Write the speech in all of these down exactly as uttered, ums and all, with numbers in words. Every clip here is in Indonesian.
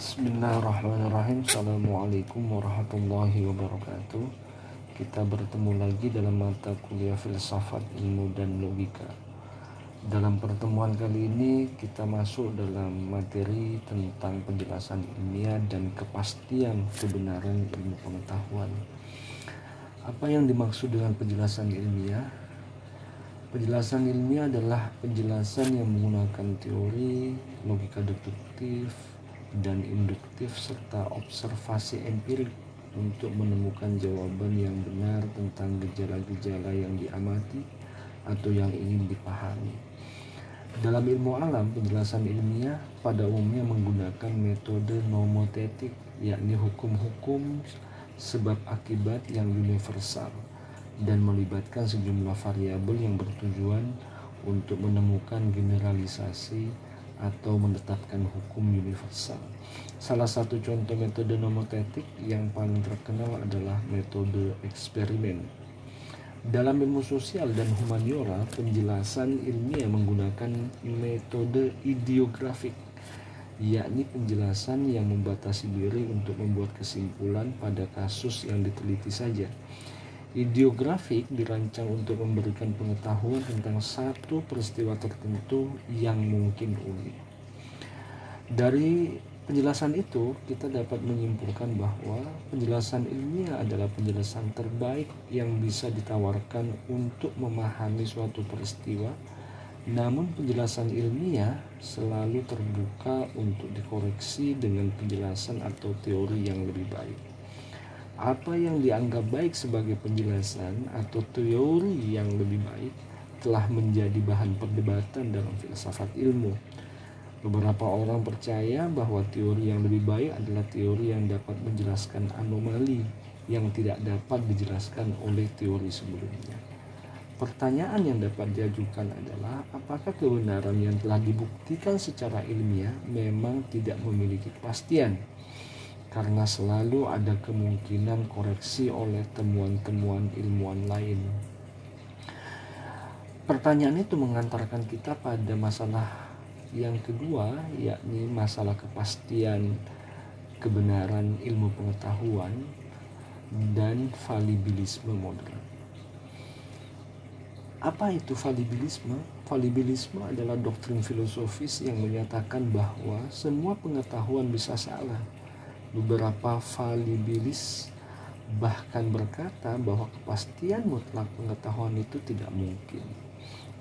Bismillahirrahmanirrahim. Assalamualaikum warahmatullahi wabarakatuh. Kita bertemu lagi dalam mata kuliah filsafat ilmu dan logika. Dalam pertemuan kali ini kita masuk dalam materi tentang penjelasan ilmiah dan kepastian kebenaran ilmu pengetahuan. Apa yang dimaksud dengan penjelasan ilmiah? Penjelasan ilmiah adalah penjelasan yang menggunakan teori, logika deduktif, dan induktif serta observasi empirik untuk menemukan jawaban yang benar tentang gejala-gejala yang diamati atau yang ingin dipahami. Dalam ilmu alam, penjelasan ilmiah pada umumnya menggunakan metode nomotetik, yakni hukum-hukum sebab akibat yang universal dan melibatkan sejumlah variabel yang bertujuan untuk menemukan generalisasi atau menetapkan hukum universal. Salah satu contoh metode nomotetik yang paling terkenal adalah metode eksperimen. Dalam ilmu sosial dan humaniora, penjelasan ilmiah menggunakan metode ideografik, yakni penjelasan yang membatasi diri untuk membuat kesimpulan pada kasus yang diteliti saja. Ideografik dirancang untuk memberikan pengetahuan tentang satu peristiwa tertentu yang mungkin unik. Dari penjelasan itu, kita dapat menyimpulkan bahwa penjelasan ilmiah adalah penjelasan terbaik yang bisa ditawarkan untuk memahami suatu peristiwa. Namun penjelasan ilmiah selalu terbuka untuk dikoreksi dengan penjelasan atau teori yang lebih baik. Apa yang dianggap baik sebagai penjelasan atau teori yang lebih baik telah menjadi bahan perdebatan dalam filsafat ilmu. Beberapa orang percaya bahwa teori yang lebih baik adalah teori yang dapat menjelaskan anomali yang tidak dapat dijelaskan oleh teori sebelumnya. Pertanyaan yang dapat diajukan adalah, apakah kebenaran yang telah dibuktikan secara ilmiah memang tidak memiliki kepastian? Karena selalu ada kemungkinan koreksi oleh temuan-temuan ilmuwan lain. Pertanyaan itu mengantarkan kita pada masalah yang kedua, yakni masalah kepastian kebenaran ilmu pengetahuan dan fallibilisme modern. Apa itu fallibilisme? Fallibilisme adalah doktrin filosofis yang menyatakan bahwa semua pengetahuan bisa salah. Beberapa fallibilis bahkan berkata bahwa kepastian mutlak pengetahuan itu tidak mungkin.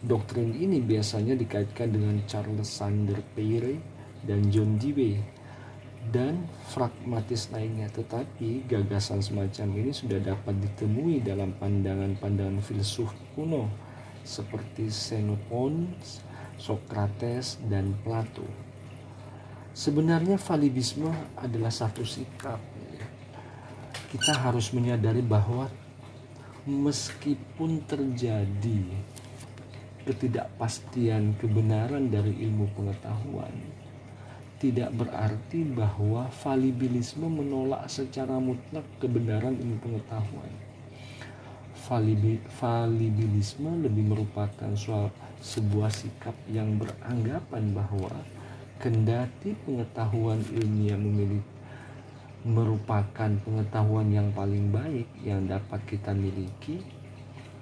Doktrin ini biasanya dikaitkan dengan Charles Sander Peirce dan John Dewey dan pragmatis lainnya, tetapi gagasan semacam ini sudah dapat ditemui dalam pandangan-pandangan filsuf kuno seperti Xenophon, Socrates, dan Plato. Sebenarnya fallibilisme adalah satu sikap. Kita harus menyadari bahwa meskipun terjadi ketidakpastian kebenaran dari ilmu pengetahuan, tidak berarti bahwa fallibilisme menolak secara mutlak kebenaran ilmu pengetahuan. Fallibilisme lebih merupakan soal sebuah sikap yang beranggapan bahwa kendati pengetahuan ilmiah memiliki merupakan pengetahuan yang paling baik yang dapat kita miliki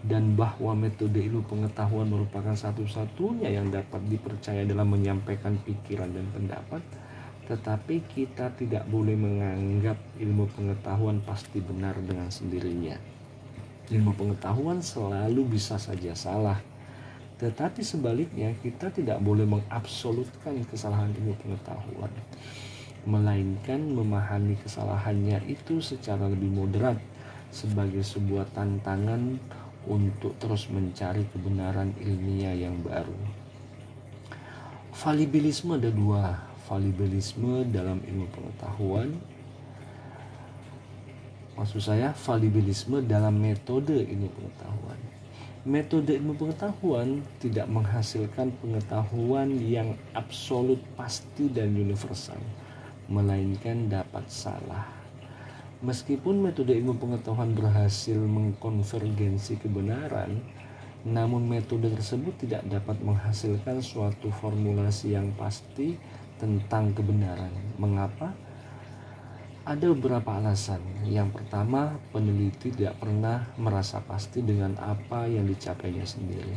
dan bahwa metode ilmu pengetahuan merupakan satu-satunya yang dapat dipercaya dalam menyampaikan pikiran dan pendapat, tetapi kita tidak boleh menganggap ilmu pengetahuan pasti benar dengan sendirinya. Ilmu pengetahuan selalu bisa saja salah. Tetapi sebaliknya, kita tidak boleh mengabsolutkan kesalahan ilmu pengetahuan, melainkan memahami kesalahannya itu secara lebih moderat sebagai sebuah tantangan untuk terus mencari kebenaran ilmiah yang baru. Fallibilisme ada dua, fallibilisme dalam ilmu pengetahuan. Maksud saya, fallibilisme dalam metode ilmu pengetahuan. Metode ilmu pengetahuan tidak menghasilkan pengetahuan yang absolut, pasti, dan universal, melainkan dapat salah. Meskipun metode ilmu pengetahuan berhasil mengkonvergensi kebenaran, namun metode tersebut tidak dapat menghasilkan suatu formulasi yang pasti tentang kebenaran. Mengapa? Ada beberapa alasan. Yang pertama, peneliti tidak pernah merasa pasti dengan apa yang dicapainya sendiri.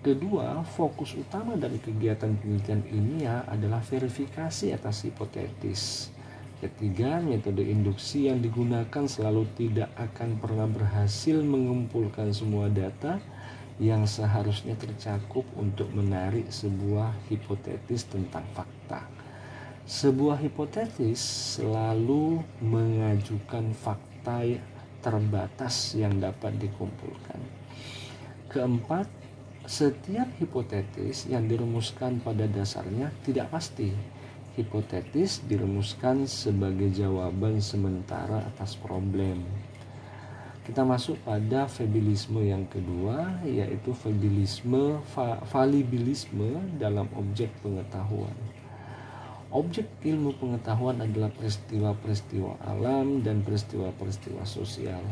Kedua, fokus utama dari kegiatan penelitian ilmiah adalah verifikasi atas hipotesis. Ketiga, metode induksi yang digunakan selalu tidak akan pernah berhasil mengumpulkan semua data yang seharusnya tercakup untuk menarik sebuah hipotesis tentang fakta. Sebuah hipotesis selalu mengajukan fakta terbatas yang dapat dikumpulkan. Keempat, setiap hipotesis yang dirumuskan pada dasarnya tidak pasti. Hipotesis dirumuskan sebagai jawaban sementara atas problem. Kita masuk pada fabilisme yang kedua, yaitu fabilisme va, valibilisme dalam objek pengetahuan. Objek ilmu pengetahuan adalah peristiwa-peristiwa alam dan peristiwa-peristiwa sosial.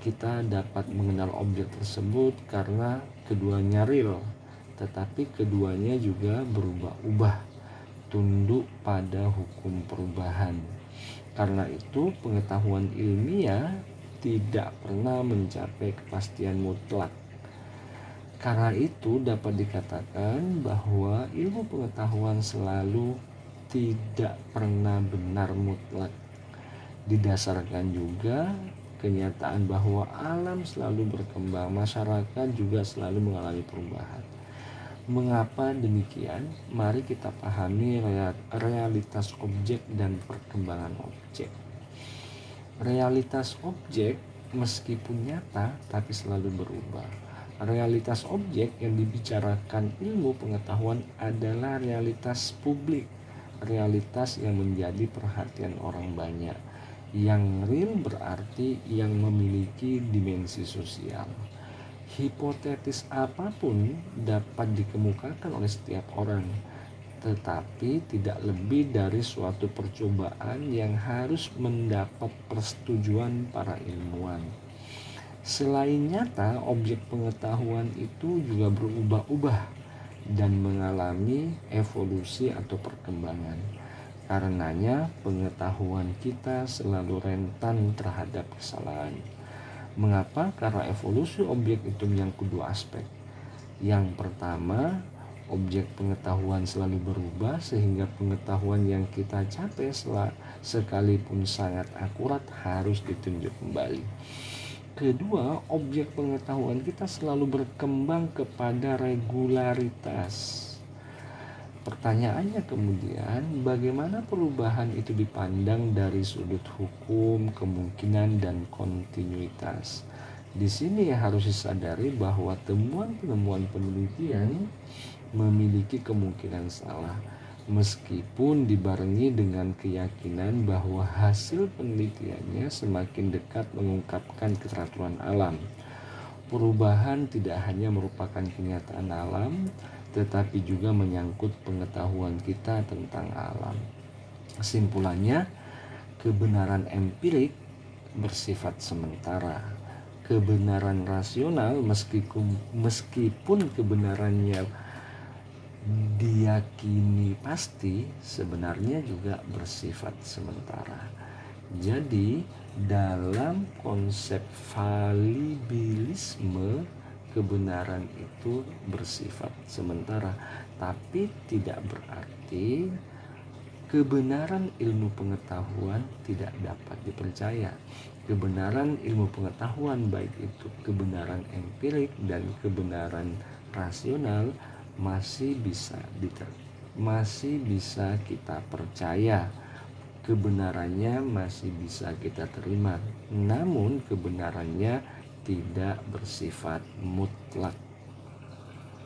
Kita dapat mengenal objek tersebut karena keduanya real, tetapi keduanya juga berubah-ubah, tunduk pada hukum perubahan. Karena itu, pengetahuan ilmiah tidak pernah mencapai kepastian mutlak. Karena itu, dapat dikatakan bahwa ilmu pengetahuan selalu tidak pernah benar mutlak. Didasarkan juga kenyataan bahwa alam selalu berkembang, masyarakat juga selalu mengalami perubahan. Mengapa demikian? Mari kita pahami realitas objek dan perkembangan objek. Realitas objek meskipun nyata, tapi selalu berubah. Realitas objek yang dibicarakan ilmu pengetahuan adalah realitas publik, realitas yang menjadi perhatian orang banyak. Yang real berarti yang memiliki dimensi sosial. Hipotesis apapun dapat dikemukakan oleh setiap orang, tetapi tidak lebih dari suatu percobaan yang harus mendapat persetujuan para ilmuwan. Selain nyata, objek pengetahuan itu juga berubah-ubah dan mengalami evolusi atau perkembangan. Karenanya, pengetahuan kita selalu rentan terhadap kesalahan. Mengapa? Karena evolusi objek itu menyangkut dua aspek. Yang pertama, objek pengetahuan selalu berubah sehingga pengetahuan yang kita capai sekalipun sangat akurat harus ditunjuk kembali. Kedua, objek pengetahuan kita selalu berkembang kepada regularitas. Pertanyaannya kemudian, bagaimana perubahan itu dipandang dari sudut hukum, kemungkinan, dan kontinuitas? Di sini harus disadari bahwa temuan-temuan penelitian memiliki kemungkinan salah, meskipun dibarengi dengan keyakinan bahwa hasil penelitiannya semakin dekat mengungkapkan keteraturan alam. Perubahan tidak hanya merupakan kenyataan alam, tetapi juga menyangkut pengetahuan kita tentang alam. Kesimpulannya, kebenaran empirik bersifat sementara. Kebenaran rasional meskipun, meskipun kebenarannya diyakini pasti, sebenarnya juga bersifat sementara. Jadi, dalam konsep valibilisme, kebenaran itu bersifat sementara, tapi tidak berarti kebenaran ilmu pengetahuan tidak dapat dipercaya. Kebenaran ilmu pengetahuan, baik itu kebenaran empirik dan kebenaran rasional, masih bisa diter- masih bisa kita percaya. Kebenarannya masih bisa kita terima, namun kebenarannya tidak bersifat mutlak.